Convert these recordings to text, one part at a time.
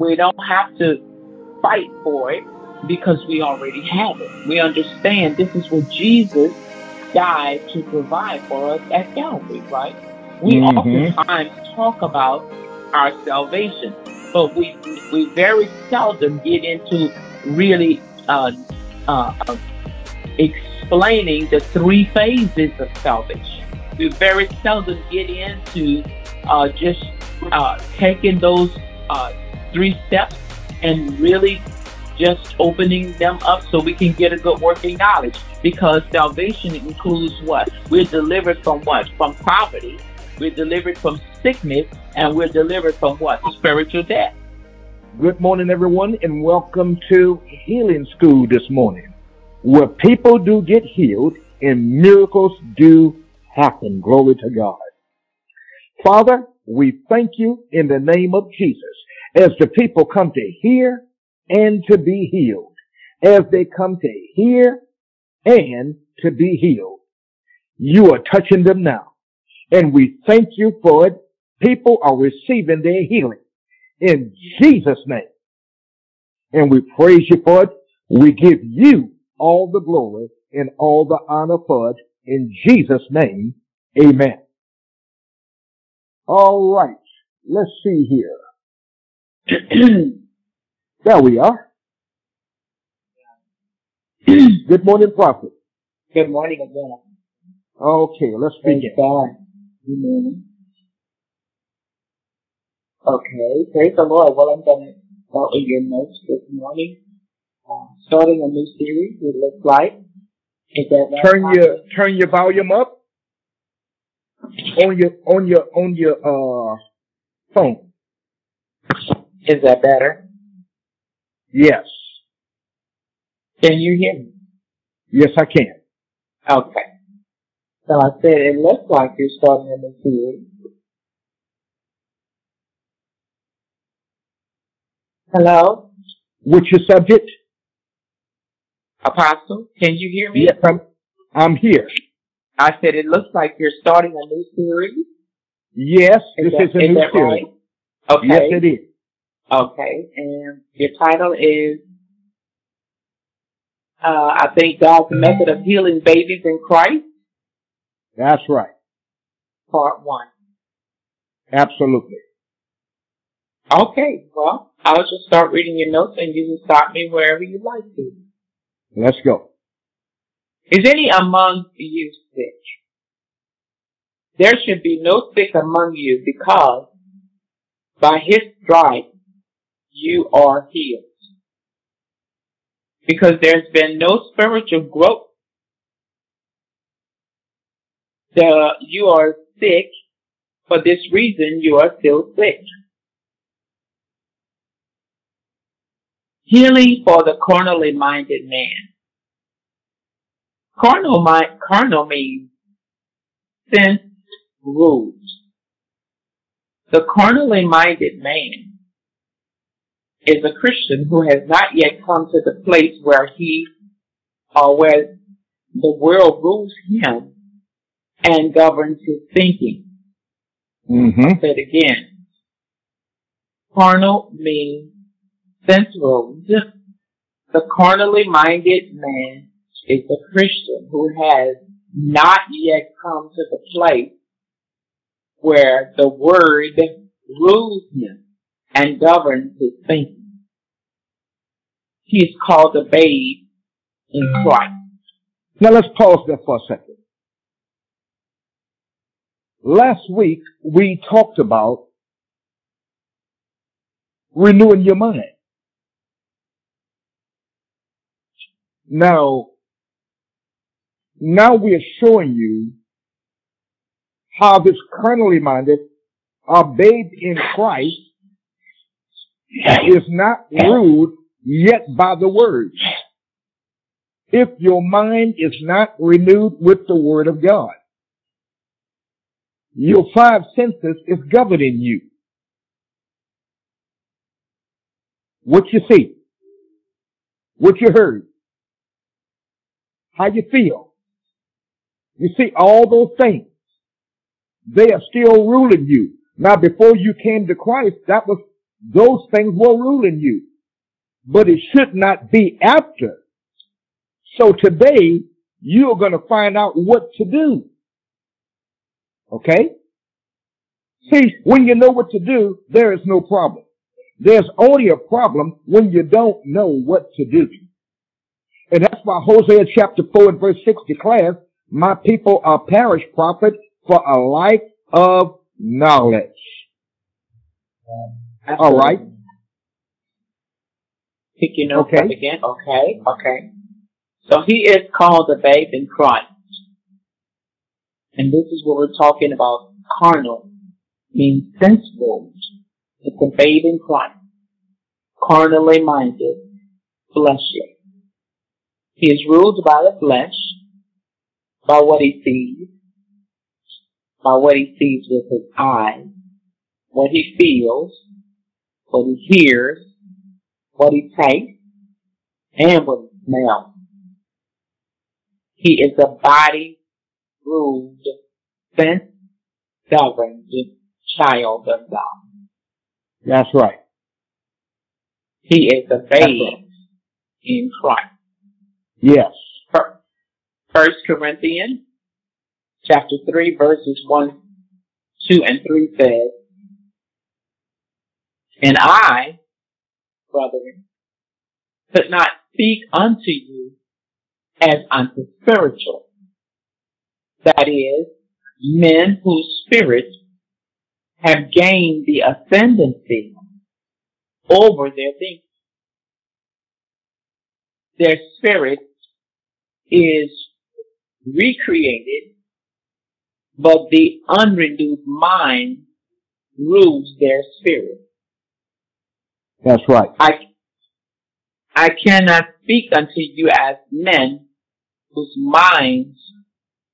We don't have to fight for it because we already have it. We understand this is what Jesus died to provide for us at Calvary, right? We oftentimes talk about our salvation, but we very seldom get into really explaining the three phases of salvation. We very seldom get into taking those three steps and really just opening them up so we can get a good working knowledge, because salvation includes what? We're delivered from what? From poverty. We're delivered from sickness, and we're delivered from what? Spiritual death. Good morning, everyone, and welcome to Healing School this morning, where people do get healed and miracles do happen. Glory to God. Father, we thank you in the name of Jesus as the people come to hear and to be healed, as they come to hear and to be healed. You are touching them now, and we thank you for it. People are receiving their healing in Jesus' name, and we praise you for it. We give you all the glory and all the honor for it in Jesus' name. Amen. All right, let's see here. There we are. Good morning, Prophet. Good morning again. Okay, let's begin. Amen. Okay, praise the Lord. Well, I'm going to go in your notes this morning. Starting a new series, it looks like. Turn your volume up on your phone. Is that better? Yes. Can you hear me? Yes, I can. Okay. So I said it looks like you're starting a new series. Hello? What's your subject? Apostle, can you hear me? Yes, I'm here. I said it looks like you're starting a new series. Yes, this is a new series. Right? Okay. Yes, it is. Okay, and your title is, I think, God's Method of Healing Babies in Christ. That's right. Part 1. Absolutely. Okay, well, I'll just start reading your notes and you can stop me wherever you like to. Let's go. Is any among you sick? There should be no sick among you, because by his stripes you are healed. Because there's been no spiritual growth. You are sick. For this reason, you are still sick. Healing for the carnally minded man. Carnal means sense rules. The carnally minded man is a Christian who has not yet come to the place where where the world rules him and governs his thinking. I'll say it again. Carnal means sensual. The carnally minded man is a Christian who has not yet come to the place where the word rules him and governs his thinking. He is called a babe in Christ. Now let's pause there for a second. Last week we talked about renewing your mind. Now we are showing you how this carnally minded, our babe in Christ, is not ruled yet by the word. If your mind is not renewed with the word of God, your five senses is governing you. What you see, what you heard, how you feel. You see, all those things, they are still ruling you. Now, before you came to Christ, that was those things will rule in you. But it should not be after. So today, you're going to find out what to do. Okay? See, when you know what to do, there is no problem. There's only a problem when you don't know what to do. And that's why Hosea chapter 4 and verse 6 declares, my people are parish prophets for a life of knowledge. All right. Picking up again. Okay. So he is called a babe in Christ. And this is what we're talking about. Carnal means sensible. It's a babe in Christ. Carnally minded. Fleshly. He is ruled by the flesh. By what he sees. By what he sees with his eyes. What he feels. What he hears. What he takes. And what he smells. He is a body ruled, sense governed child of God. That's right. He is a babe in Christ. Yes. 1 Corinthians chapter 3 verses 1, 2, and 3 says, and I, brethren, could not speak unto you as unto spiritual, that is, men whose spirits have gained the ascendancy over their thinking. Their spirit is recreated, but the unrenewed mind rules their spirit. That's right. I cannot speak unto you as men whose minds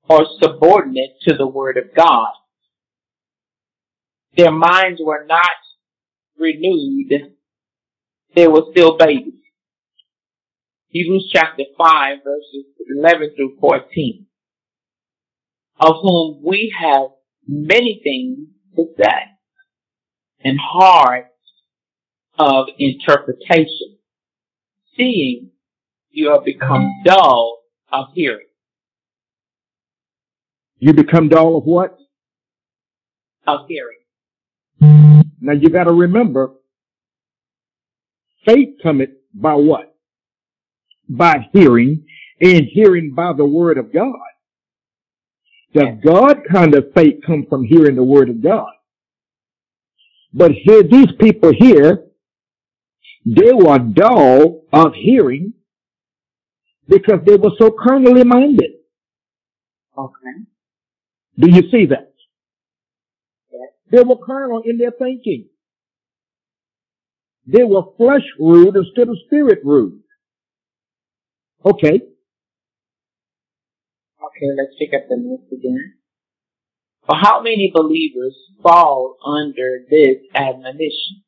are subordinate to the Word of God. Their minds were not renewed. They were still babies. Hebrews chapter 5, verses 11 through 14. Of whom we have many things to say and hard of interpretation, seeing you have become dull of hearing. You become dull of what? Of hearing. Now you got to remember, faith cometh by what? By hearing, and hearing by the Word of God. Does God kind of faith come from hearing the Word of God? But here, these people here, they were dull of hearing because they were so carnally minded. Okay. Do you see that? Yes. They were carnal in their thinking. They were flesh ruled instead of spirit ruled. Okay. Okay, let's pick up the next again. But how many believers fall under this admonition?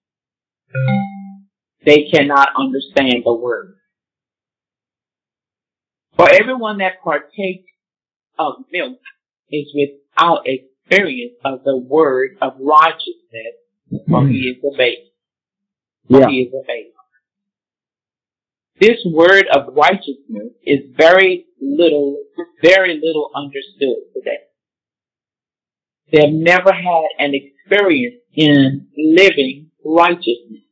They cannot understand the word. For everyone that partakes of milk is without experience of the word of righteousness, for he is a babe. Yeah. He is a babe. This word of righteousness is very little understood today. They've never had an experience in living righteousness.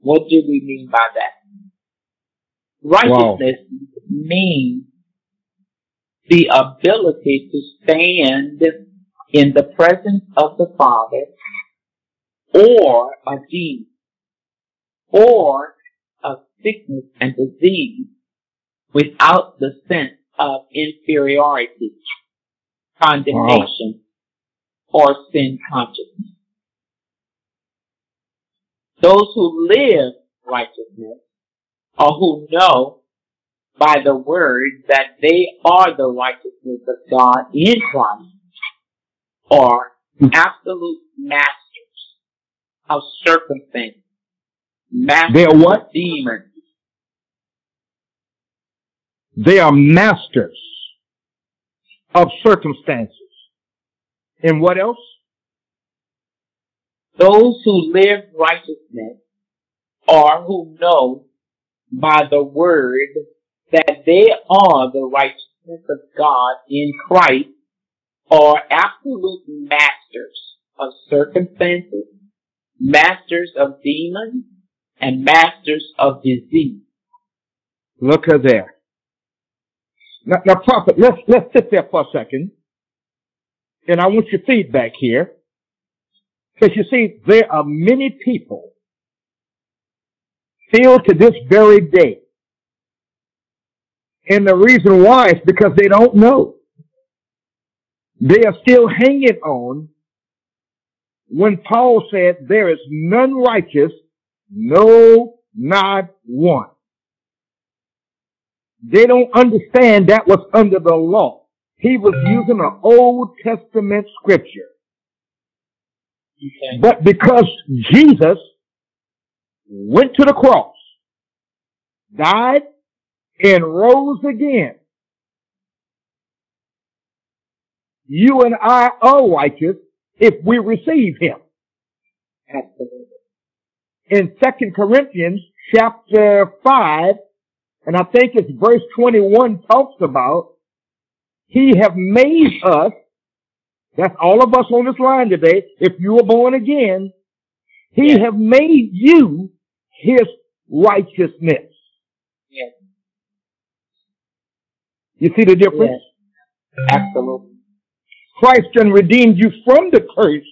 What do we mean by that? Righteousness means the ability to stand in the presence of the Father or a demon or a sickness and disease without the sense of inferiority, condemnation, or sin consciousness. Those who live righteousness or who know by the word that they are the righteousness of God in Christ are absolute masters of circumstance. Masters of demons. They are masters of circumstances. And what else? Those who live righteousness are who know by the word that they are the righteousness of God in Christ are absolute masters of circumstances, masters of demons, and masters of disease. Look her there. Now, prophet, let's sit there for a second. And I want your feedback here. Because you see, there are many people still to this very day. And the reason why is because they don't know. They are still hanging on when Paul said, there is none righteous, no, not one. They don't understand that was under the law. He was using an Old Testament scripture. Okay. But because Jesus went to the cross, died, and rose again, you and I are righteous if we receive him. Absolutely. In 2 Corinthians chapter 5, and I think it's verse 21, talks about, he have made us, that's all of us on this line today, if you were born again, he yes. have made you his righteousness. Yes. You see the difference? Yes. Absolutely. Christ can redeem you from the curse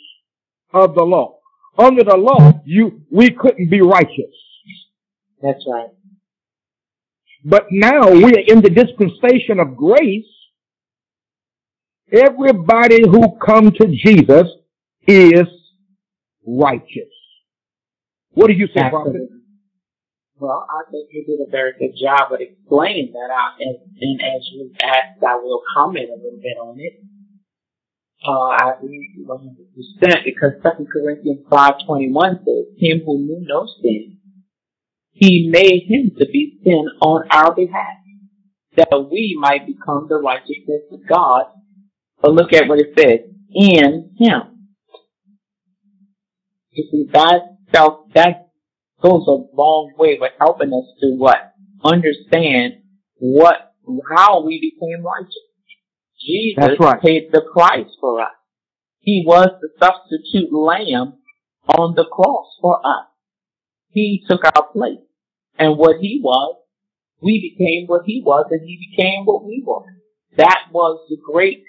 of the law. Under the law, we couldn't be righteous. That's right. But now we are in the dispensation of grace. Everybody who comes to Jesus is righteous. What do you say, Prophet? Well, I think you did a very good job of explaining that. And as you asked, I will comment a little bit on it. I agree 100% because 2 Corinthians 5:21 says, him who knew no sin, he made him to be sin on our behalf, that we might become the righteousness of God. But look at what it says, in him. You see, that goes a long way with helping us to what? Understand how we became righteous. Jesus right. paid the price for us. He was the substitute lamb on the cross for us. He took our place. And what he was, we became what he was, and he became what we were. That was the great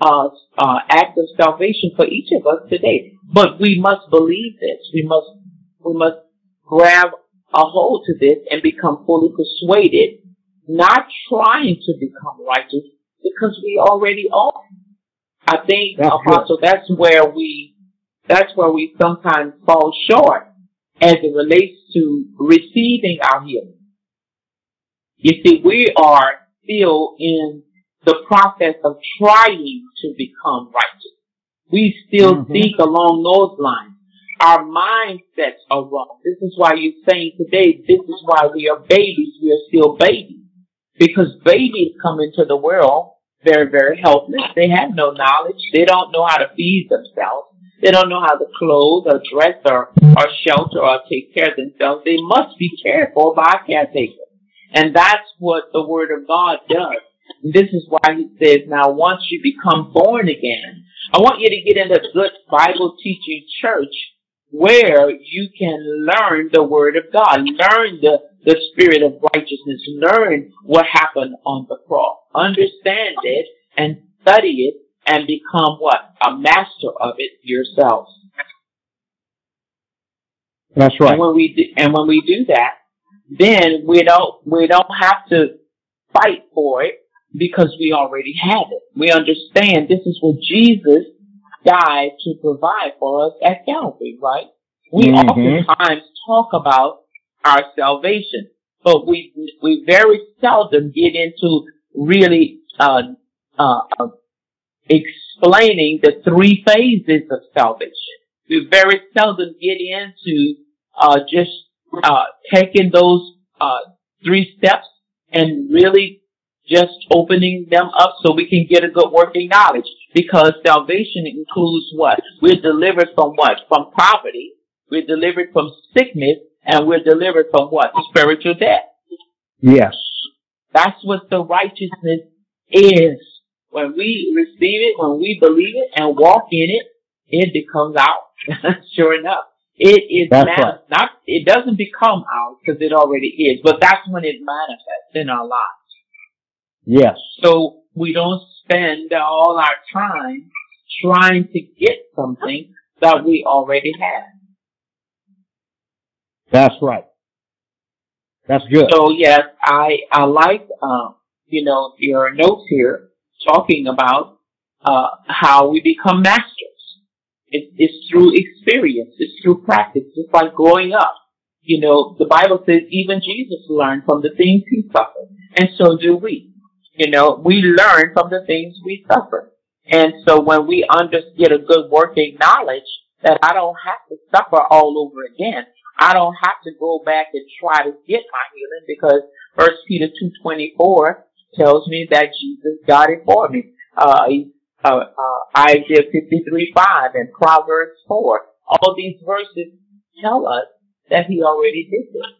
act of salvation for each of us today. But we must believe this. We must grab a hold to this and become fully persuaded, not trying to become righteous, because we already are. I think, Apostle, that's where we sometimes fall short as it relates to receiving our healing. You see, we are still in the process of trying to become righteous. We still seek along those lines. Our mindsets are wrong. This is why you're saying today, this is why we are babies. We are still babies. Because babies come into the world very, very helpless. They have no knowledge. They don't know how to feed themselves. They don't know how to clothe or dress or shelter or take care of themselves. They must be cared for by a caretaker. And that's what the Word of God does. And this is why he says, now once you become born again, I want you to get into a good Bible teaching church where you can learn the Word of God, learn the spirit of righteousness, learn what happened on the cross, understand it, and study it, and become what? A master of it yourself. That's right. And when we do that, then we don't have to fight for it because we already have it. We understand this is what Jesus died to provide for us at Calvary, right? We oftentimes talk about our salvation, but we very seldom get into really explaining the three phases of salvation. We very seldom get into just taking those three steps and really just opening them up so we can get a good working knowledge. Because salvation includes what? We're delivered from what? From poverty. We're delivered from sickness. And we're delivered from what? Spiritual death. Yes. That's what the righteousness is. When we receive it, when we believe it and walk in it, it becomes ours. Sure enough. It is manifest. Right. It doesn't become ours because it already is, but that's when it manifests in our lives. Yes. So we don't spend all our time trying to get something that we already have. That's right. That's good. So yes, I like, your notes here talking about, how we become masters. It's through experience. It's through practice. It's like growing up. The Bible says even Jesus learned from the things he suffered. And so do we. We learn from the things we suffer. And so when we get a good working knowledge that I don't have to suffer all over again, I don't have to go back and try to get my healing because 1 Peter 2:24 tells me that Jesus got it for me. Isaiah 53:5 and Proverbs 4. All these verses tell us that he already did this.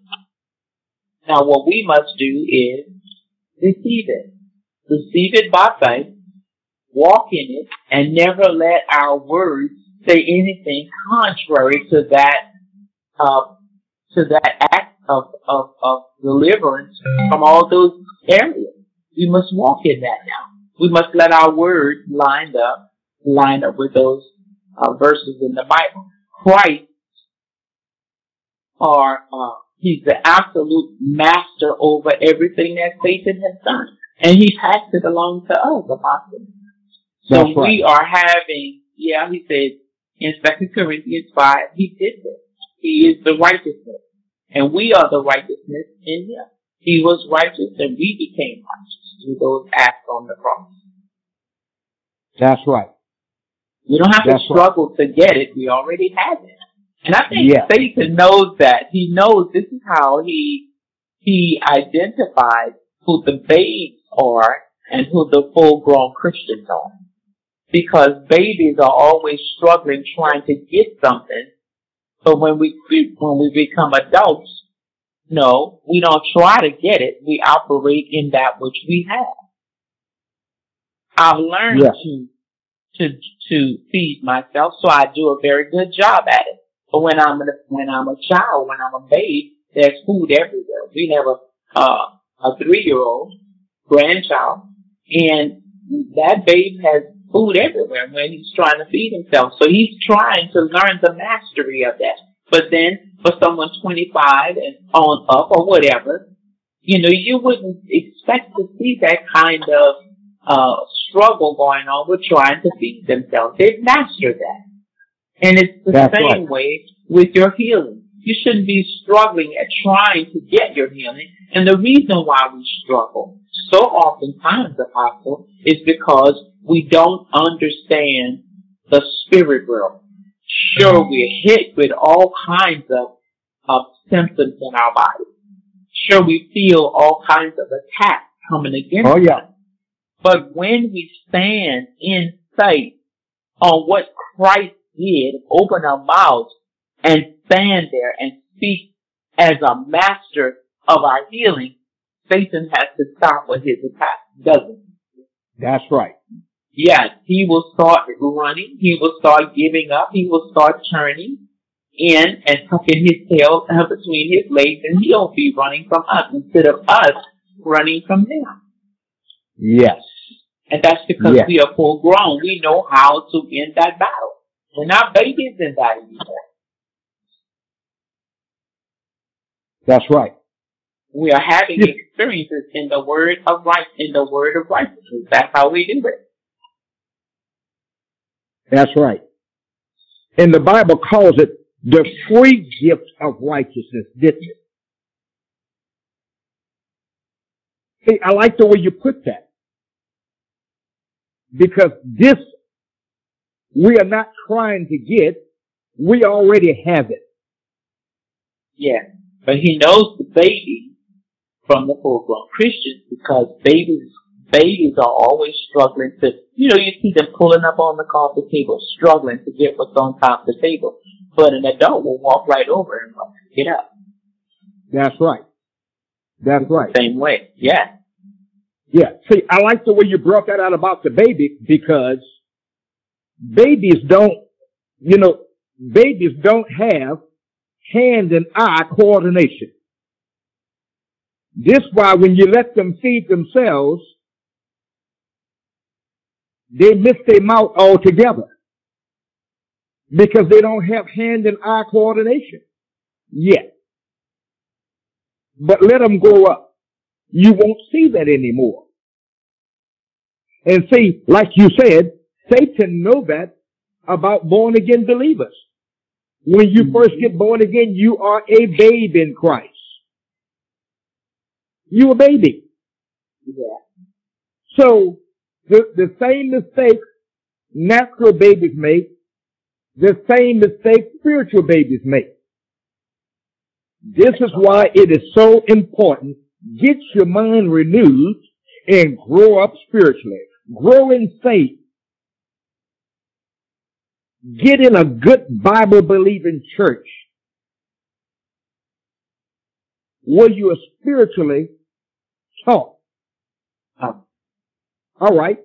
Now what we must do is receive it. Receive it by faith, walk in it, and never let our words say anything contrary to that act of deliverance from all those areas. We must walk in that now. We must let our words line up with those verses in the Bible. Christ, he's the absolute master over everything that Satan has done. And he passed it along to us, apostles. So right. We are having, he said in 2 Corinthians 5, he did this. He is the righteousness. And we are the righteousness in him. He was righteous and we became righteous through those acts on the cross. That's right. We don't have to struggle to get it. We already have it. And I think Satan knows that. He knows this is how he identifies who the babes are and who the full-grown Christians are. Because babies are always struggling trying to get something. But when we become adults, no, we don't try to get it. We operate in that which we have. I've learned to feed myself, so I do a very good job at it. But when I'm a babe, there's food everywhere. We have a 3-year-old grandchild, and that babe has food everywhere when he's trying to feed himself. So he's trying to learn the mastery of that. But then for someone 25 and on up or whatever, you wouldn't expect to see that kind of struggle going on with trying to feed themselves. They've mastered that. And it's the same way with your healing. You shouldn't be struggling at trying to get your healing. And the reason why we struggle so oftentimes, Apostle, is because we don't understand the spirit realm. Sure, we're hit with all kinds of symptoms in our body. Sure, we feel all kinds of attacks coming against us. But when we stand in faith on what Christ did, open our mouths and stand there and speak as a master of our healing, Satan has to stop with his attack, doesn't he? That's right. Yes, he will start running, he will start giving up, he will start turning in and tucking his tail between his legs, and he'll be running from us instead of us running from them. Yes. And that's because we are full grown. We know how to end that battle. We're not babies in that anymore. That's right. We are having experiences in the word of righteousness. That's how we do it. That's right. And the Bible calls it the free gift of righteousness, didn't it? See, I like the way you put that. Because we are not trying to get, we already have it. Yeah, but he knows the baby from the full-grown Christians, because babies are always struggling to, you see them pulling up on the coffee table, struggling to get what's on top of the table. But an adult will walk right over and get up. That's right. That's right. Same way. Yeah. Yeah. See, I like the way you brought that out about the baby, because babies don't, babies don't have hand and eye coordination. This is why when you let them feed themselves, they miss their mouth altogether, because they don't have hand and eye coordination yet. But let them grow up. You won't see that anymore. And see, like you said, Satan knows that about born-again believers. When you first get born again, you are a babe in Christ. You a baby. Yeah. So, the same mistakes natural babies make, the same mistakes spiritual babies make. This is why it is so important. Get your mind renewed and grow up spiritually. Grow in faith. Get in a good Bible-believing church where you are spiritually taught. All right.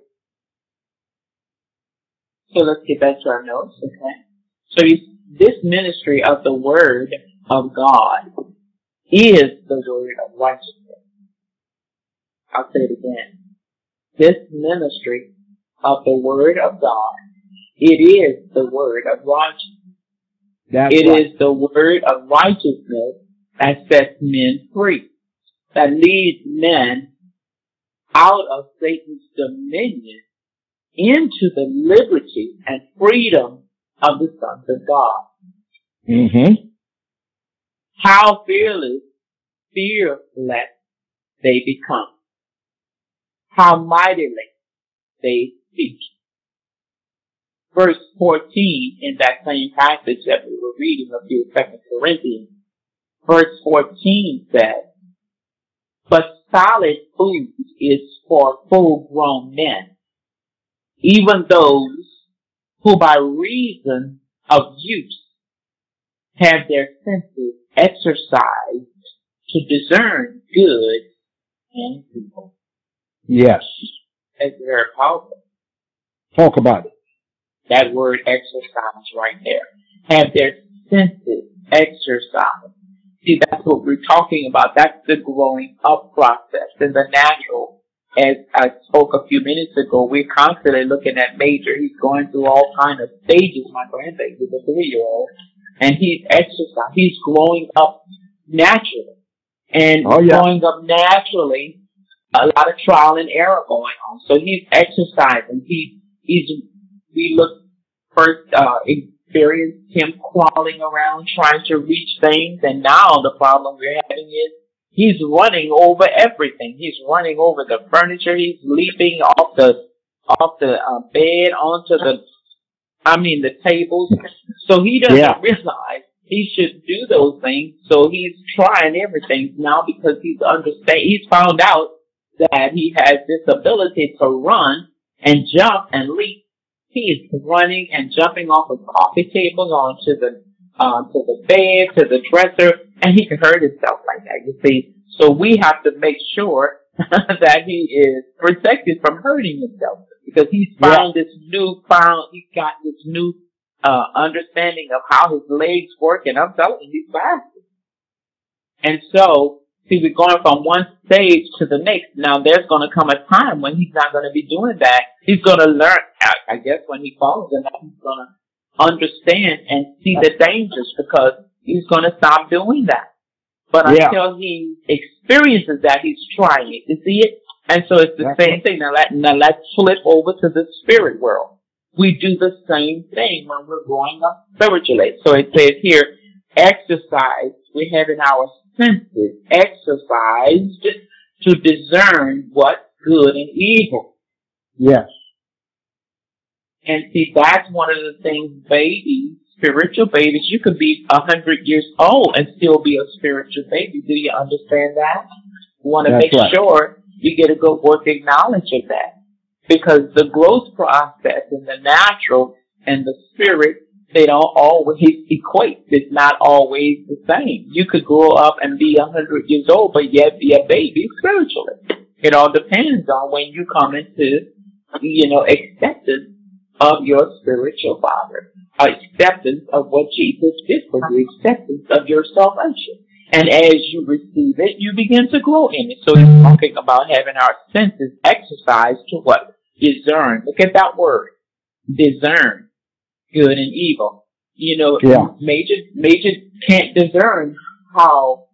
So let's get back to our notes, okay? So this ministry of the Word of God is the Word of righteousness. I'll say it again. This ministry of the Word of God, it is the Word of righteousness. It is the Word of righteousness that sets men free, that leads men out of Satan's dominion into the liberty and freedom of the sons of God. Mm-hmm. How fearless they become. How mightily they speak. Verse 14 in that same passage that we were reading of 2 Corinthians, verse 14 says, "But solid food is for full-grown men, even those who by reason of use have their senses exercised to discern good and evil." Yes. That's very powerful. Talk about it. That word exercise right there. Have their senses exercised. See, that's what we're talking about. That's the growing up process in the natural. As I spoke a few minutes ago, we're constantly looking at Major. He's going through all kinds of stages. My grandbaby is a 3-year-old. And he's exercising. He's growing up naturally. And growing up naturally, a lot of trial and error going on. So he's exercising. We experienced him crawling around trying to reach things, and now the problem we're having is he's running over everything. He's running over the furniture. He's leaping off the bed onto the tables. So he doesn't realize he should do those things. So he's trying everything now because he's found out that he has this ability to run and jump and leap. He is running and jumping off of coffee tables onto the bed, to the dresser, and he can hurt himself like that, you see. So we have to make sure that he is protected from hurting himself, because he's found this new understanding of how his legs work, and I'm telling you, he's blasted. And so, see, we're going from one stage to the next. Now, there's going to come a time when he's not going to be doing that. He's going to learn, I guess, when he falls in that, he's going to understand and see the dangers, because he's going to stop doing that. But until he experiences that, he's trying it. You see it? And so it's the same thing. Now let's flip over to the spirit world. We do the same thing when we're growing up spiritually. So it says here, exercise. We have in our senses exercised to discern what's good and evil. Yes. And see, that's one of the things babies, spiritual babies, you could be 100 years old and still be a spiritual baby. Do you understand that? want to make sure you get a good working knowledge of that. Because the growth process and the natural and the spirit, they don't always equate. It's not always the same. You could grow up and be 100 years old, but yet be a baby spiritually. It all depends on when you come into, you know, acceptance of your spiritual father, acceptance of what Jesus did for you, acceptance of your salvation. And as you receive it, you begin to grow in it. So it's talking about having our senses exercised to what? Discern. Look at that word. Discern. Good and evil. You know, Major can't discern how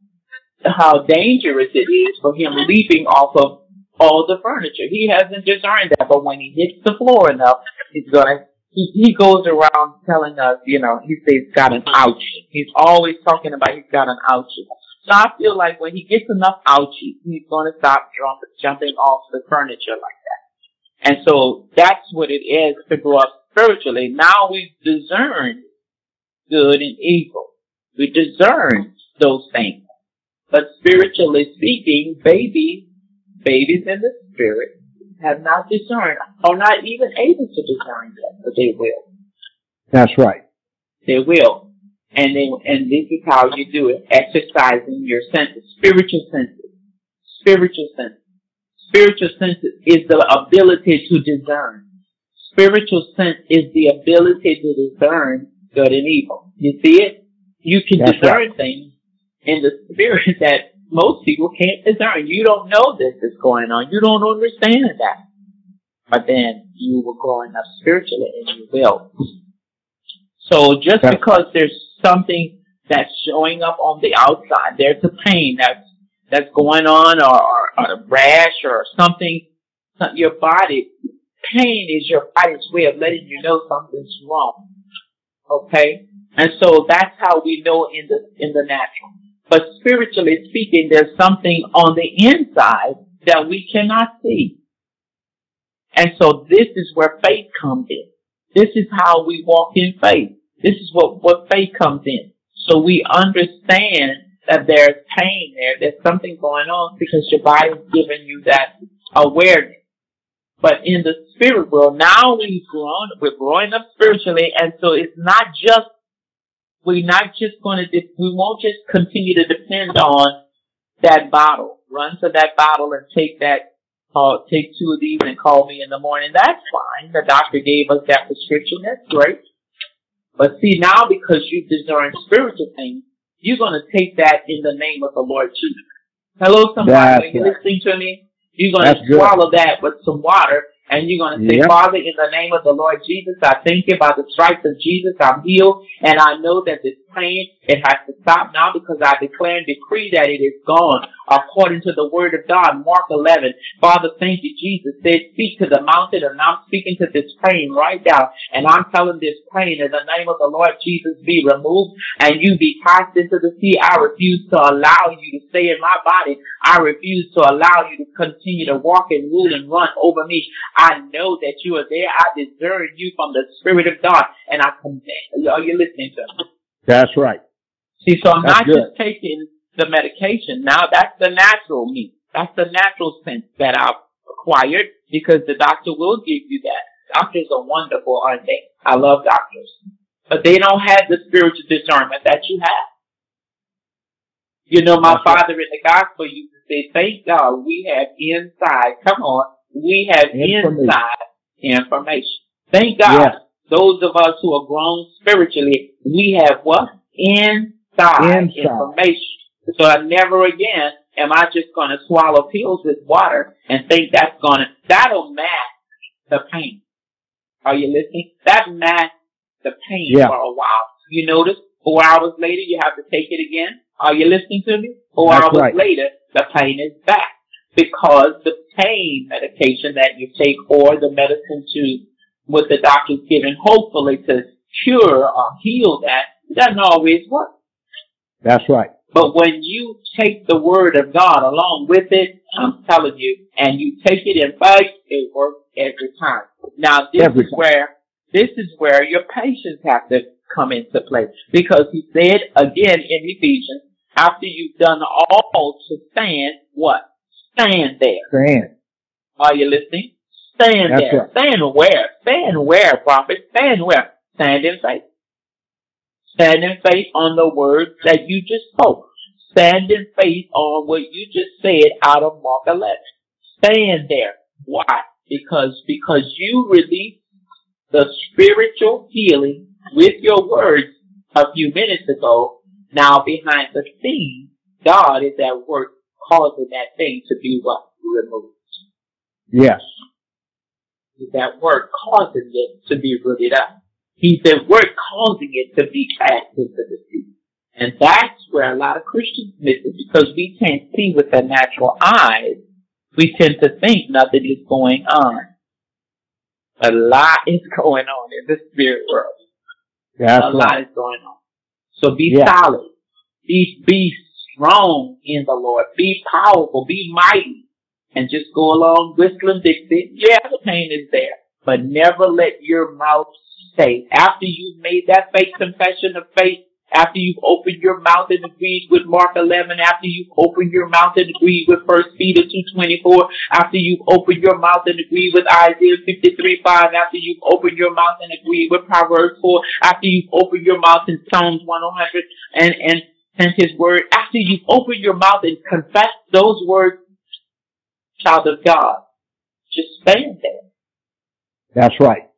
dangerous it is for him leaping off of all the furniture. He hasn't discerned that, but when he hits the floor enough, he goes around telling us, you know, he says he's got an ouchie. He's always talking about he's got an ouchie. So I feel like when he gets enough ouchies, he's going to stop jumping off the furniture like that. And so that's what it is to grow up spiritually. Now we've discerned good and evil. We discern those things. But spiritually speaking, babies in the spirit have not discerned, are not even able to discern yet, but they will. That's right. They will. And this is how you do it, exercising your senses, spiritual senses. Spiritual senses. Spiritual senses is the ability to discern. Spiritual sense is the ability to discern good and evil. You see it? You can discern things in the spirit that most people can't discern. You don't know this is going on. You don't understand that. But then you were growing up spiritually and you will. So just because there's something that's showing up on the outside, there's a pain that's going on or a rash or something, your body, pain is your body's way of letting you know something's wrong. Okay? And so that's how we know in the natural. But spiritually speaking, there's something on the inside that we cannot see. And so this is where faith comes in. This is how we walk in faith. This is what faith comes in. So we understand that there's pain there. There's something going on because your body's giving you that awareness. But in the spirit world, now we're growing up spiritually, and so it's not just we won't just continue to depend on that bottle. Run to that bottle and take two of these and call me in the morning. That's fine. The doctor gave us that prescription. That's great. But see, now because you discern spiritual things, you're going to take that in the name of the Lord Jesus. Hello, somebody. Are you listening to me? You're going to swallow that with some water. And you're going to say, Father, in the name of the Lord Jesus, I thank you by the stripes of Jesus, I'm healed. And I know that this pain, it has to stop now because I declare and decree that it is gone according to the word of God. Mark 11. Father, thank you, Jesus said, speak to the mountain, and I'm speaking to this pain right now. And I'm telling this pain in the name of the Lord Jesus, be removed and you be cast into the sea. I refuse to allow you to stay in my body. I refuse to allow you to continue to walk and rule and run over me. I know that you are there. I discern you from the Spirit of God, and I command. Are you listening to me? That's right. See, so I'm just taking the medication. Now, that's the natural me. That's the natural sense that I've acquired because the doctor will give you that. Doctors are wonderful, aren't they? I love doctors. But they don't have the spiritual discernment that you have. You know, my father in the gospel used to say, thank God we have inside. Come on. We have inside information. Thank God. Yes. Those of us who are grown spiritually, we have what? Inside information. So never again am I just going to swallow pills with water and think that'll mask the pain. Are you listening? That masks the pain for a while. You notice 4 hours later you have to take it again. Are you listening to me? 4 hours later, the pain is back. Because the pain medication that you take or the medicine what the doctor's giving, hopefully to cure or heal that, doesn't always work. That's right. But when you take the word of God along with it, I'm telling you, and you take it in faith, it works every time. Now, this is where your patience have to come into play. Because he said, again, in Ephesians, after you've done all to stand, what? Stand there. Stand. Are you listening? Stand That's there. Right. Stand where? Stand where, prophet? Stand where? Stand in faith. Stand in faith on the words that you just spoke. Stand in faith on what you just said out of Mark 11. Stand there. Why? Because you released the spiritual healing with your words a few minutes ago. Now behind the scenes, God is at work causing that thing to be what? Removed. Yes. He's at work causing it to be rooted up. He's at work causing it to be cast into the sea. And that's where a lot of Christians miss it, because we can't see with our natural eyes. We tend to think nothing is going on. A lot is going on in the spirit world. That's a lot is going on. So be solid. Be strong in the Lord. Be powerful. Be mighty. And just go along whistling Dixie. Yeah, the pain is there. But never let your mouth say, after you've made that faith confession of faith, after you've opened your mouth and agreed with Mark 11, after you've opened your mouth and agreed with 1 Peter 2:24, after you've opened your mouth and agreed with Isaiah 53:5, after you've opened your mouth and agreed with Proverbs 4, after you've opened your mouth in Psalms 100 and his word, after you've opened your mouth and confessed those words, child of God, just stand there. That's right.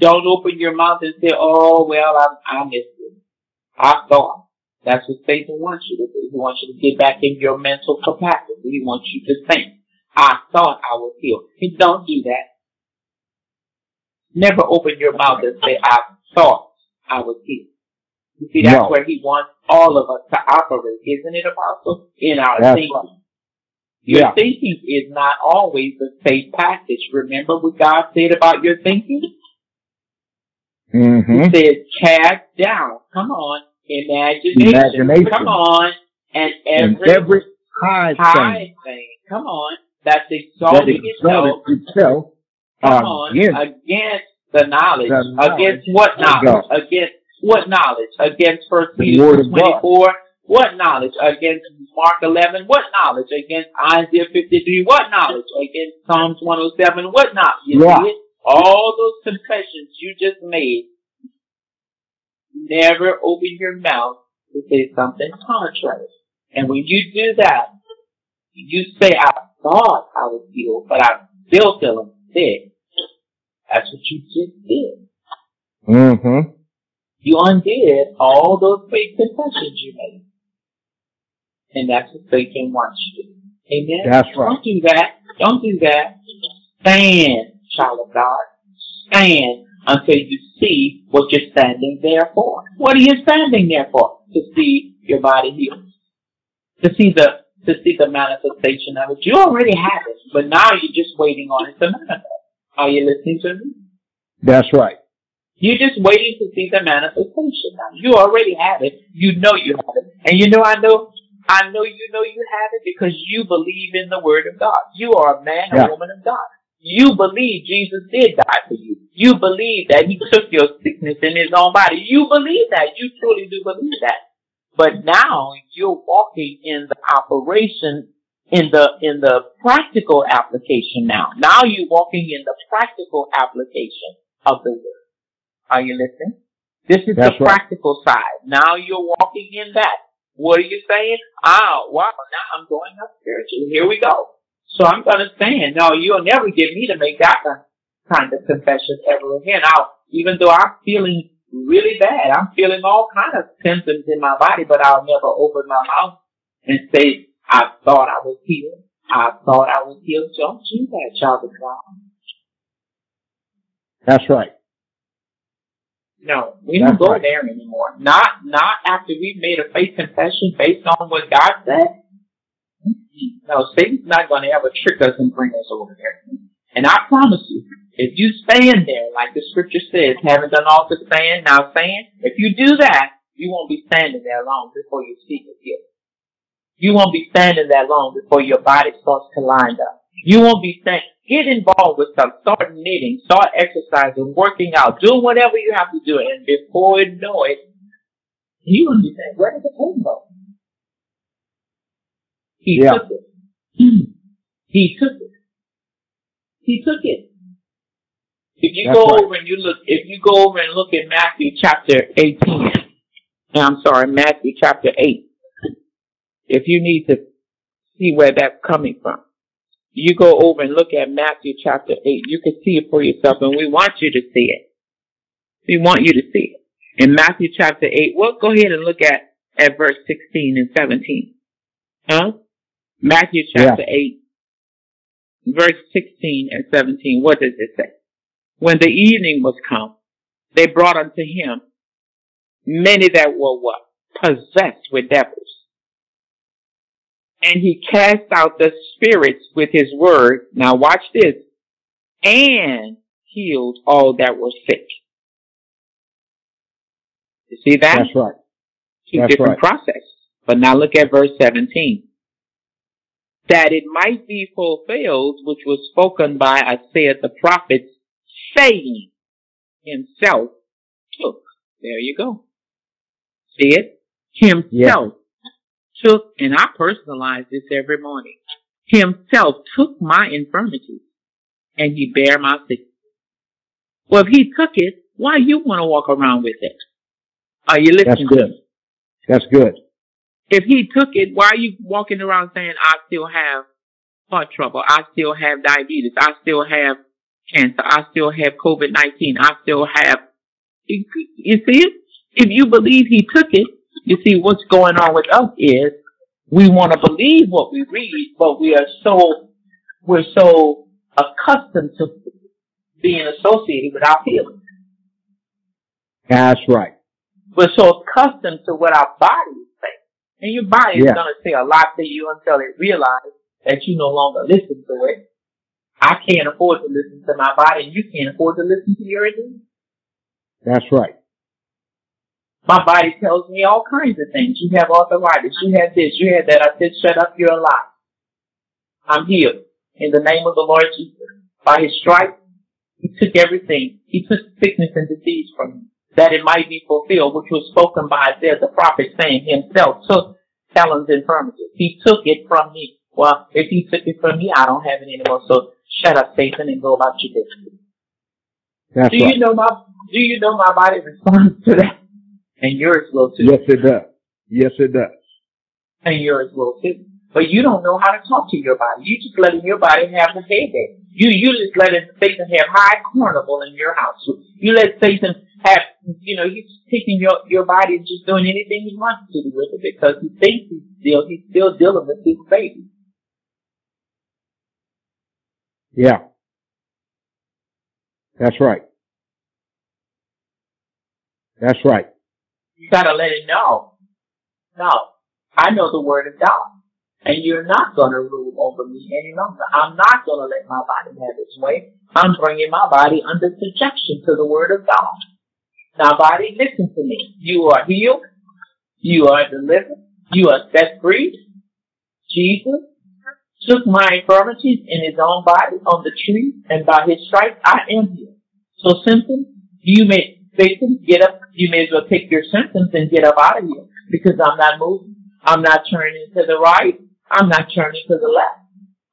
Don't open your mouth and say, oh, well, I missed it. I thought. That's what Satan wants you to do. He wants you to get back in your mental capacity. He wants you to think, I thought I was healed. And don't do that. Never open your mouth and say, I thought I was healed. You see, that's where he wants all of us to operate, isn't it, Apostle? In our thinking. Right. Your thinking is not always the safe passage. Remember what God said about your thinking? Mm-hmm. He says, cast down, come on, imagination. Come on, and every high thing, come on, that's exalting itself, come on, against the knowledge. Against what knowledge? Against what knowledge? Against 1 Peter 24. What knowledge? Against Mark 11? What knowledge? Against Isaiah 53? What knowledge? Against Psalms 107? What knowledge? You see it? All those confessions you just made, never open your mouth to say something contrary. And when you do that, you say, I thought I was healed, but I still feeling sick. That's what you just did. Mm-hmm. You undid all those fake confessions you made. And that's what Satan wants you to do. Amen? That's right. Don't do that. Don't do that. Stand, child of God. Stand until you see what you're standing there for. What are you standing there for? To see your body healed. To see the manifestation of it. You already have it, but now you're just waiting on it to manifest. Are you listening to me? That's right. You're just waiting to see the manifestation. Now, you already have it. You know you have it. And you know I know you know you have it because you believe in the word of God. You are a man or woman of God. You believe Jesus did die for you. You believe that he took your sickness in his own body. You believe that. You truly do believe that. But now you're walking in the operation, in the practical application now. Now you're walking in the practical application of the word. Are you listening? This is the practical side. Now you're walking in that. What are you saying? Oh, wow, now I'm going up spiritually. Here we go. So I'm going to stand. No, you'll never get me to make that kind of confession ever again. Even though I'm feeling really bad, I'm feeling all kinds of symptoms in my body, but I'll never open my mouth and say, I thought I was healed. I thought I was healed. Don't do that, child of God. That's right. No, we don't go there anymore. Not after we've made a faith confession based on what God said. No, Satan's not going to ever trick us and bring us over there. And I promise you, if you stand there, like the scripture says, having done all to stand, now stand, if you do that, you won't be standing there long before you seek a gift. You won't be standing that long before your body starts to line up. You won't be standing. Get involved with stuff. Start knitting. Start exercising. Working out. Do whatever you have to do. And before you know it, you will be saying, where did the pain go? He took it. He took it. He took it. If you go over and look at Matthew chapter 18, I'm sorry, Matthew chapter 8, if you need to see where that's coming from, you go over and look at Matthew chapter 8, you can see it for yourself, and we want you to see it. We want you to see it. In Matthew chapter 8, well, go ahead and look at verse 16 and 17. Huh? Matthew chapter 8, verse 16 and 17, what does it say? When the evening was come, they brought unto him many that were what? Possessed with devils. And he cast out the spirits with his word. Now watch this. And healed all that were sick. You see that? That's right. Two different processes. But now look at verse 17. That it might be fulfilled, which was spoken by Isaiah the prophet, saying, himself took. There you go. See it? Himself took, and I personalize this every morning. Himself took my infirmities, and he bare my sickness. Well, if he took it, why you want to walk around with it? Are you listening to me? That's good. If he took it, why are you walking around saying, I still have heart trouble, I still have diabetes, I still have cancer, I still have COVID-19, I still have... You see it? If you believe he took it, you see what's going on with us is we want to believe what we read, but we're so accustomed to being associated with our feelings. That's right. We're so accustomed to what our bodies say. And your body is going to say a lot to you until it realizes that you no longer listen to it. I can't afford to listen to my body, and you can't afford to listen to your disease. That's right. My body tells me all kinds of things. You have arthritis, you have this, you have that. I said, shut up, you're a lie. I'm healed. In the name of the Lord Jesus. By his stripes, he took everything. He took sickness and disease from me, that it might be fulfilled, which was spoken by Isaiah the prophet, saying, himself took Helen's infirmities. He took it from me. Well, if he took it from me, I don't have it anymore. So shut up, Satan, and go about your business. That's right. Do you know my body responds to that? And yours will too. Yes, it does. Yes, it does. And yours will too. But you don't know how to talk to your body. You just letting your body have the headache. You just letting Satan have high carnival in your house. You let Satan have, he's taking your body and just doing anything he wants to do with it because he thinks he's still dealing with his baby. Yeah. That's right. That's right. You gotta let it know. No, I know the word of God. And you're not gonna rule over me any longer. I'm not gonna let my body have its way. I'm bringing my body under subjection to the word of God. Now body, listen to me. You are healed. You are delivered. You are set free. Jesus took my infirmities in his own body on the tree, and by his stripes I am healed. So Satan, get up. You may as well take your symptoms and get up out of here, because I'm not moving. I'm not turning to the right. I'm not turning to the left.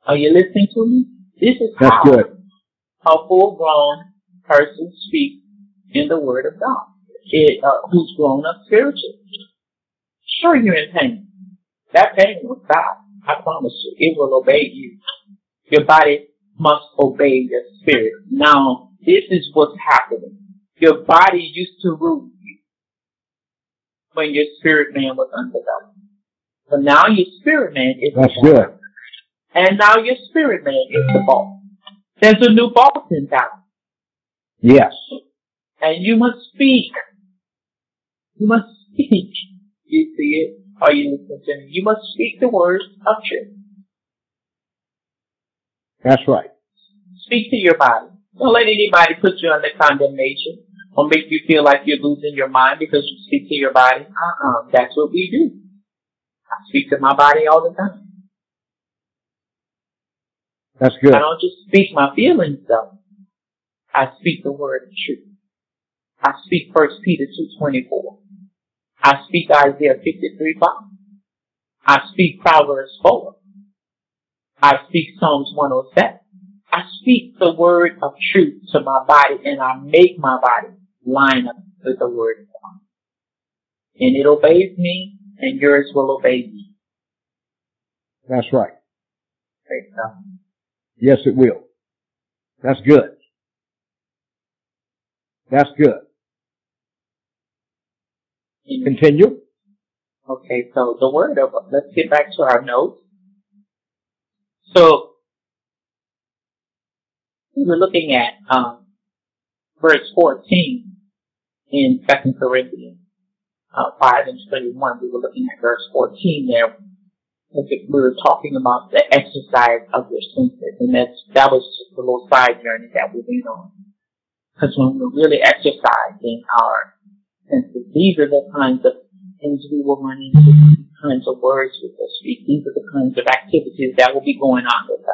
Are you listening to me? This is how a full-grown person speaks in the Word of God. Who's grown up spiritually? Sure, you're in pain. That pain will stop. I promise you, it will obey you. Your body must obey your spirit. Now, this is what's happening. Your body used to rule you when your spirit man was undeveloped. But now your spirit man is the ball. And now your spirit man is the ball. There's a new ball in town. Yes. And you must speak. You must speak. You see it? Are you listening to me? You must speak the words of truth. That's right. Speak to your body. Don't let anybody put you under condemnation or make you feel like you're losing your mind because you speak to your body. That's what we do. I speak to my body all the time. That's good. I don't just speak my feelings though. I speak the word of truth. I speak 1 Peter 2:24. I speak Isaiah 53:5. I speak Proverbs 4. I speak Psalms 107. I speak the word of truth to my body, and I make my body line up with the word of God. And it obeys me, and yours will obey me. That's right. Praise God. Yes, it will. That's good. That's good. Continue. Okay, so the word of, let's get back to our notes. So, we were looking at verse 14 in 2 Corinthians 5 and 21. We were looking at verse 14 there. We were talking about the exercise of your senses. And that was just a little side journey that we went on. Because when we're really exercising our senses, these are the kinds of things we will run into, these kinds of words we will speak. These are the kinds of activities that will be going on with us.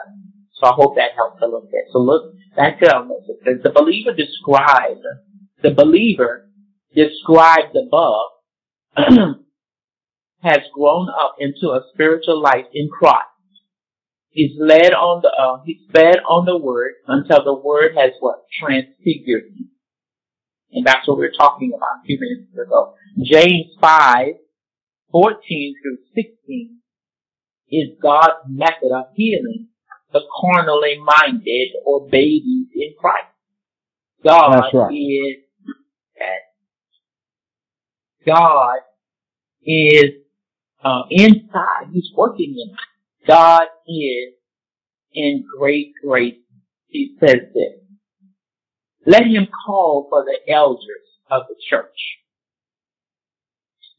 So I hope that helps a little bit. So look back down. The believer described above has grown up into a spiritual life in Christ. He's fed on the word until the word has what? Transfigured him. And that's what we were talking about a few minutes ago. James 5:14-16 is God's method of healing the carnally minded or babies in Christ. God is inside. He's working in us. God is in great grace. He says this. Let him call for the elders of the church.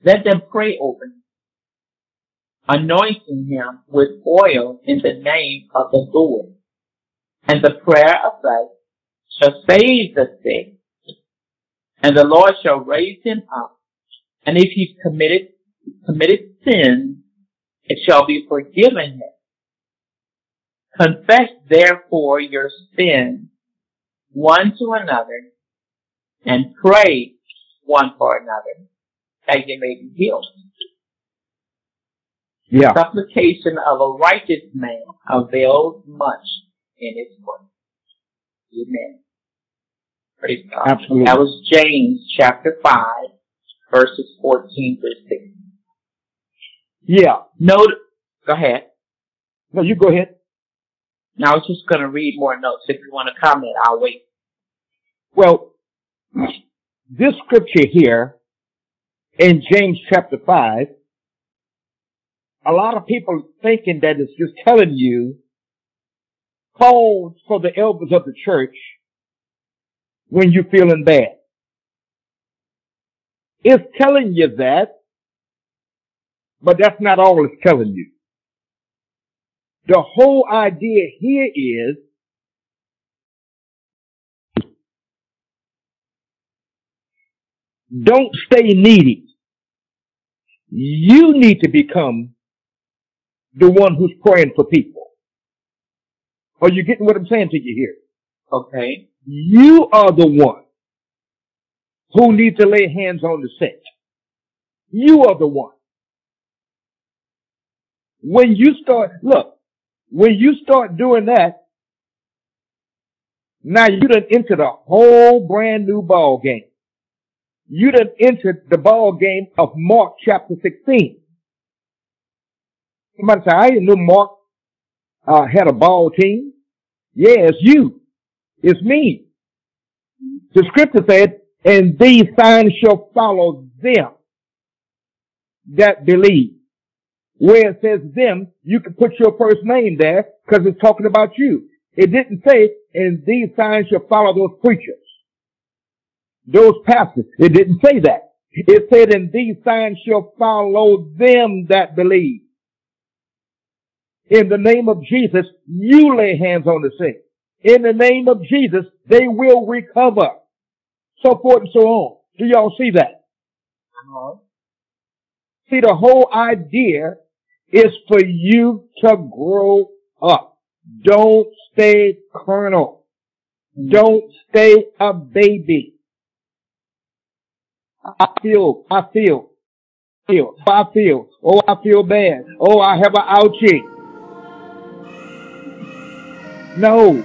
Let them pray over him, anointing him with oil in the name of the Lord. And the prayer of faith shall save the sick, and the Lord shall raise him up. And if he's committed sin, it shall be forgiven him. Confess therefore your sin one to another, and pray one for another, that you may be healed. Yeah. The supplication of a righteous man avails much in his work. Amen. Praise God. Absolutely. That was James chapter 5, verses 14-16. Yeah. Note. Go ahead. No, you go ahead. Now I was just going to read more notes. If you want to comment, I'll wait. Well, this scripture here in James chapter 5, a lot of people thinking that it's just telling you, call for the elders of the church when you're feeling bad. It's telling you that, but that's not all it's telling you. The whole idea here is don't stay needy. You need to become the one who's praying for people. Are you getting what I'm saying to you here? Okay. You are the one who needs to lay hands on the sick. You are the one. When you start doing that, now you done entered a whole brand new ball game. You done entered the ball game of Mark chapter 16. Somebody say, I didn't know Mark had a ball team. Yeah, it's you. It's me. The scripture said, and these signs shall follow them that believe. Where it says them, you can put your first name there because it's talking about you. It didn't say, and these signs shall follow those preachers, those pastors. It didn't say that. It said, and these signs shall follow them that believe. In the name of Jesus, you lay hands on the sick. In the name of Jesus, they will recover. So forth and so on. Do y'all see that? Uh-huh. See, the whole idea is for you to grow up. Don't stay carnal. Don't stay a baby. I feel bad. Oh, I have an ouchie. No.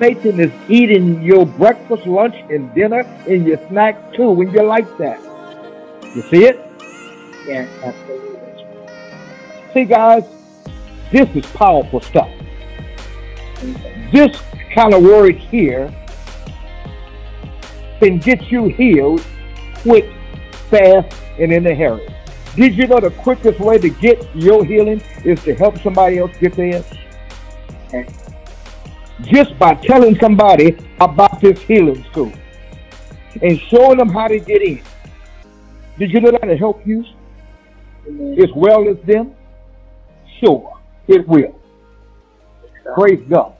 Satan is eating your breakfast, lunch, and dinner, and your snack too when you're like that. You see it? Yeah, absolutely. See, guys, this is powerful stuff. This kind of word here can get you healed quick, fast, and in a hurry. Did you know the quickest way to get your healing is to help somebody else get theirs? Just by telling somebody about this healing school and showing them how to get in. Did you know that to help you as well as them? Sure, it will. Praise God.